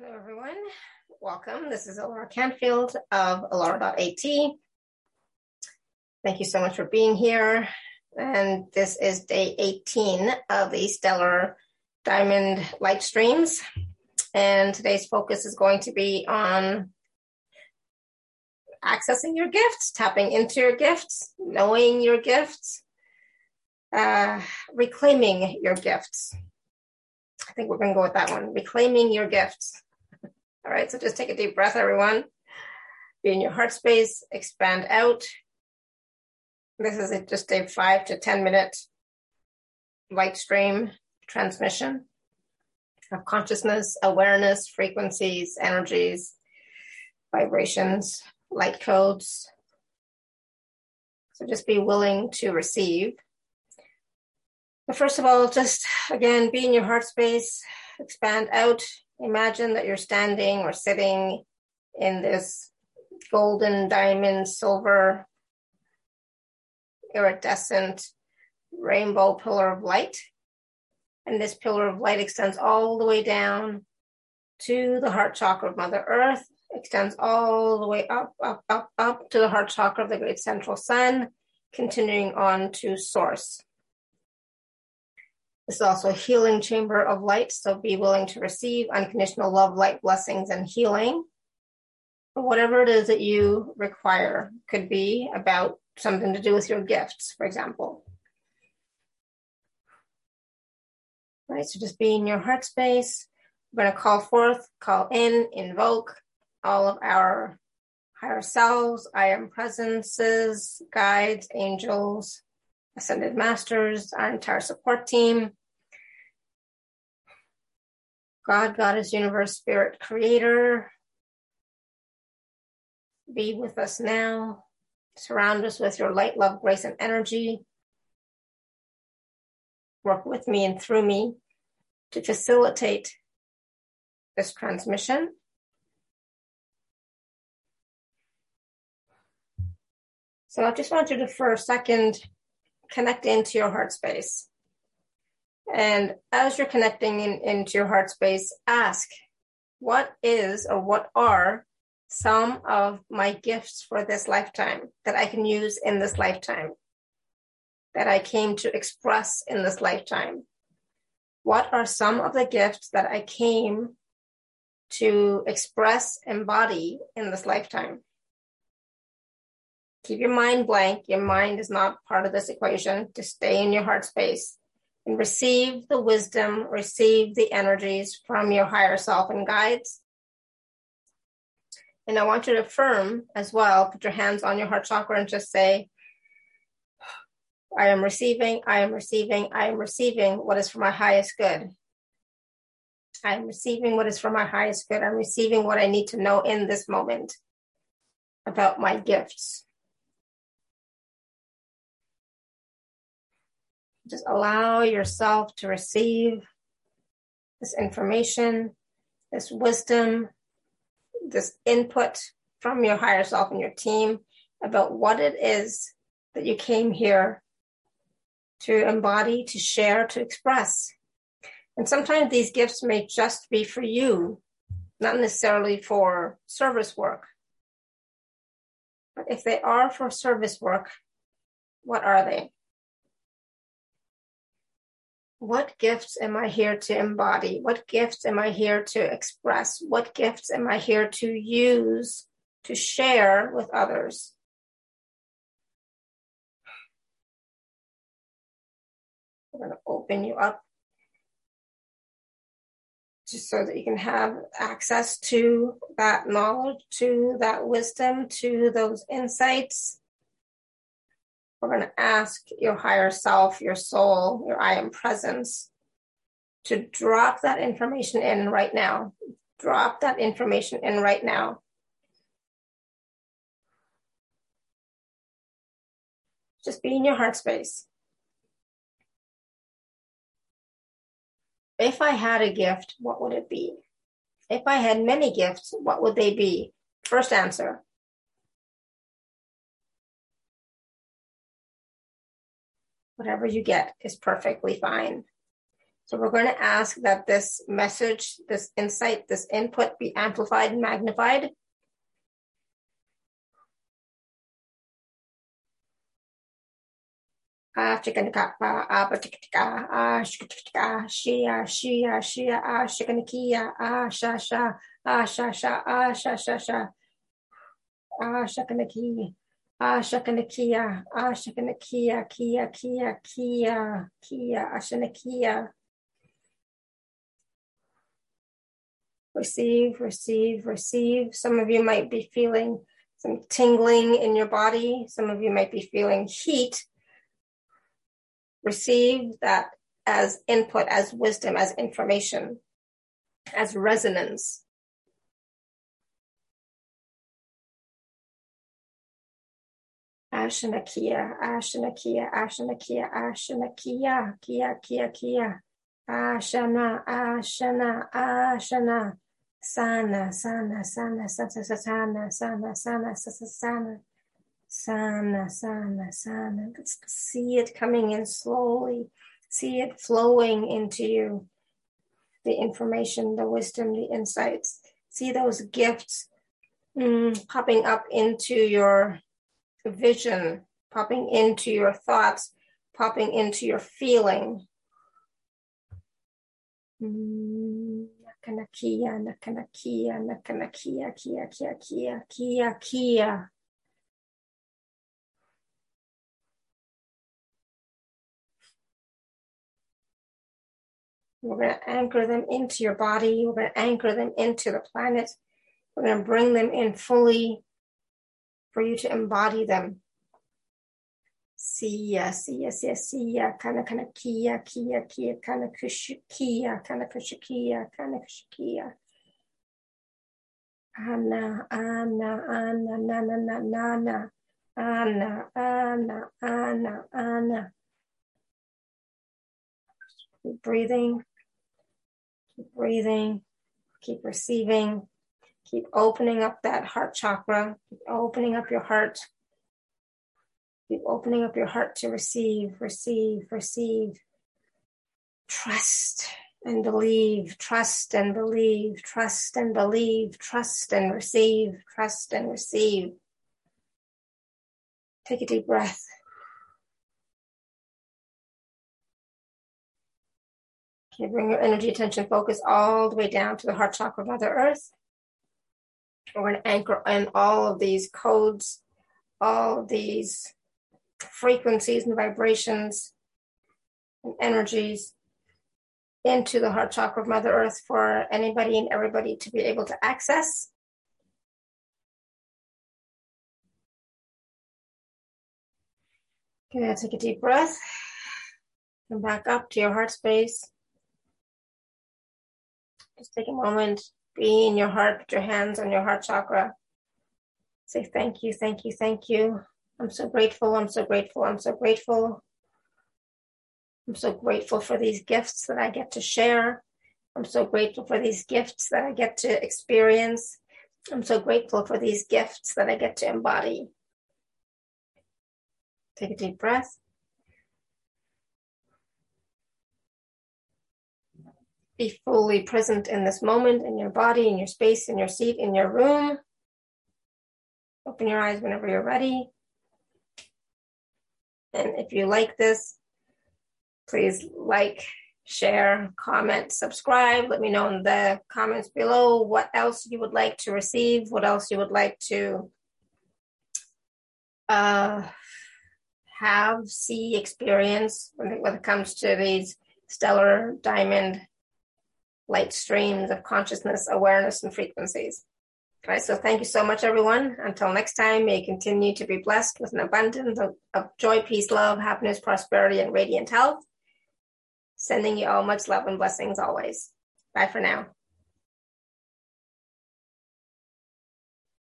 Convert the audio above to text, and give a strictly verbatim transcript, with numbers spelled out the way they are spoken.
Hello, everyone. Welcome. This is Alara Canfield of Alara dot A T. Thank you so much for being here. And this is day eighteen of the Stellar Diamond Light Streams. And today's focus is going to be on accessing your gifts, tapping into your gifts, knowing your gifts, uh, reclaiming your gifts. I think we're going to go with that one, reclaiming your gifts. All right, so just take a deep breath, everyone. Be in your heart space, expand out. This is just a five to ten minute light stream transmission of consciousness, awareness, frequencies, energies, vibrations, light codes. So just be willing to receive. But first of all, just again, be in your heart space, expand out. Imagine that you're standing or sitting in this golden, diamond, silver, iridescent rainbow pillar of light. And this pillar of light extends all the way down to the heart chakra of Mother Earth, extends all the way up, up, up, up to the heart chakra of the Great Central Sun, continuing on to Source. This is also a healing chamber of light, so be willing to receive unconditional love, light, blessings, and healing for whatever it is that you require. Could be about something to do with your gifts, for example. Right, so just be in your heart space. We're going to call forth, call in, invoke all of our higher selves, I am presences, guides, angels, ascended masters, our entire support team. God, Goddess, Universe, Spirit, Creator, be with us now. Surround us with your light, love, grace, and energy. Work with me and through me to facilitate this transmission. So I just want you to, for a second, connect into your heart space. And as you're connecting in, into your heart space, ask, what is or what are some of my gifts for this lifetime that I can use in this lifetime, that I came to express in this lifetime? What are some of the gifts that I came to express, embody in this lifetime? Keep your mind blank. Your mind is not part of this equation. Just stay in your heart space and receive the wisdom, receive the energies from your higher self and guides. And I want you to affirm as well, put your hands on your heart chakra and just say, I am receiving, I am receiving, I am receiving what is for my highest good. I am receiving what is for my highest good. I'm receiving what I need to know in this moment about my gifts. Just allow yourself to receive this information, this wisdom, this input from your higher self and your team about what it is that you came here to embody, to share, to express. And sometimes these gifts may just be for you, not necessarily for service work. But if they are for service work, what are they? What gifts am I here to embody? What gifts am I here to express? What gifts am I here to use, to share with others? I'm going to open you up just so that you can have access to that knowledge, to that wisdom, to those insights. We're going to ask your higher self, your soul, your I am presence to drop that information in right now. Drop that information in right now. Just be in your heart space. If I had a gift, what would it be? If I had many gifts, what would they be? First answer. Whatever you get is perfectly fine. So we're going to ask that this message, this insight, this input be amplified and magnified. Ah, chikanika, ah, patikitika, ah, shikatika, shia, shia, shia, ah, shikanikia, ah, shasha, ah, shasha, ah, shasha, ah, shakaniki, ah, shakanikia, ah, shakanikia, kia, kia, kia, kia, ashanakia. Receive, receive, receive. Some of you might be feeling some tingling in your body. Some of you might be feeling heat. Receive that as input, as wisdom, as information, as resonance. Ashanakia, Ashanakia, Ashanakia, Ashanakia, Kia, Kia, Kia. Ashana, Ashana, Ashana. Sana, sana, sana, sana, sana, sana, sana, sana, sana, sana, sana. See it coming in slowly. See it flowing into you. The information, the wisdom, the insights. See those gifts mm, popping up into your vision, popping into your thoughts, popping into your feeling. Mm. Nakanakia, nakanakia, nakanakia, kia, kia, kia, kia, kia. We're going to anchor them into your body. We're going to anchor them into the planet. We're going to bring them in fully for you to embody them. Siya, siya, siya, siya, kana kana kia, kia, kia, kana kushikia, kana kushikia, kana kushikia. Ana, ana, ana, na, na, na, na, na, ana, ana, ana, ana. Keep breathing, keep breathing, keep receiving, keep opening up that heart chakra, keep opening up your heart, keep opening up your heart to receive, receive, receive, trust and believe, trust and believe, trust and believe, trust and receive, trust and receive. Take a deep breath. Okay, bring your energy, attention, focus all the way down to the heart chakra of Mother Earth. We're going to anchor in all of these codes, all of these frequencies and vibrations and energies into the heart chakra of Mother Earth for anybody and everybody to be able to access. Okay, take a deep breath. Come back up to your heart space. Just take a moment, be in your heart, put your hands on your heart chakra. Say thank you, thank you, thank you. I'm so grateful, I'm so grateful, I'm so grateful. I'm so grateful for these gifts that I get to share. I'm so grateful for these gifts that I get to experience. I'm so grateful for these gifts that I get to embody. Take a deep breath. Be fully present in this moment, in your body, in your space, in your seat, in your room. Open your eyes whenever you're ready. And if you like this, please like, share, comment, subscribe. Let me know in the comments below what else you would like to receive, what else you would like to uh, have, see, experience when it, when it comes to these stellar diamond light streams of consciousness, awareness, and frequencies. All right, so thank you so much, everyone. Until next time, may you continue to be blessed with an abundance of, of joy, peace, love, happiness, prosperity, and radiant health. Sending you all much love and blessings always. Bye for now.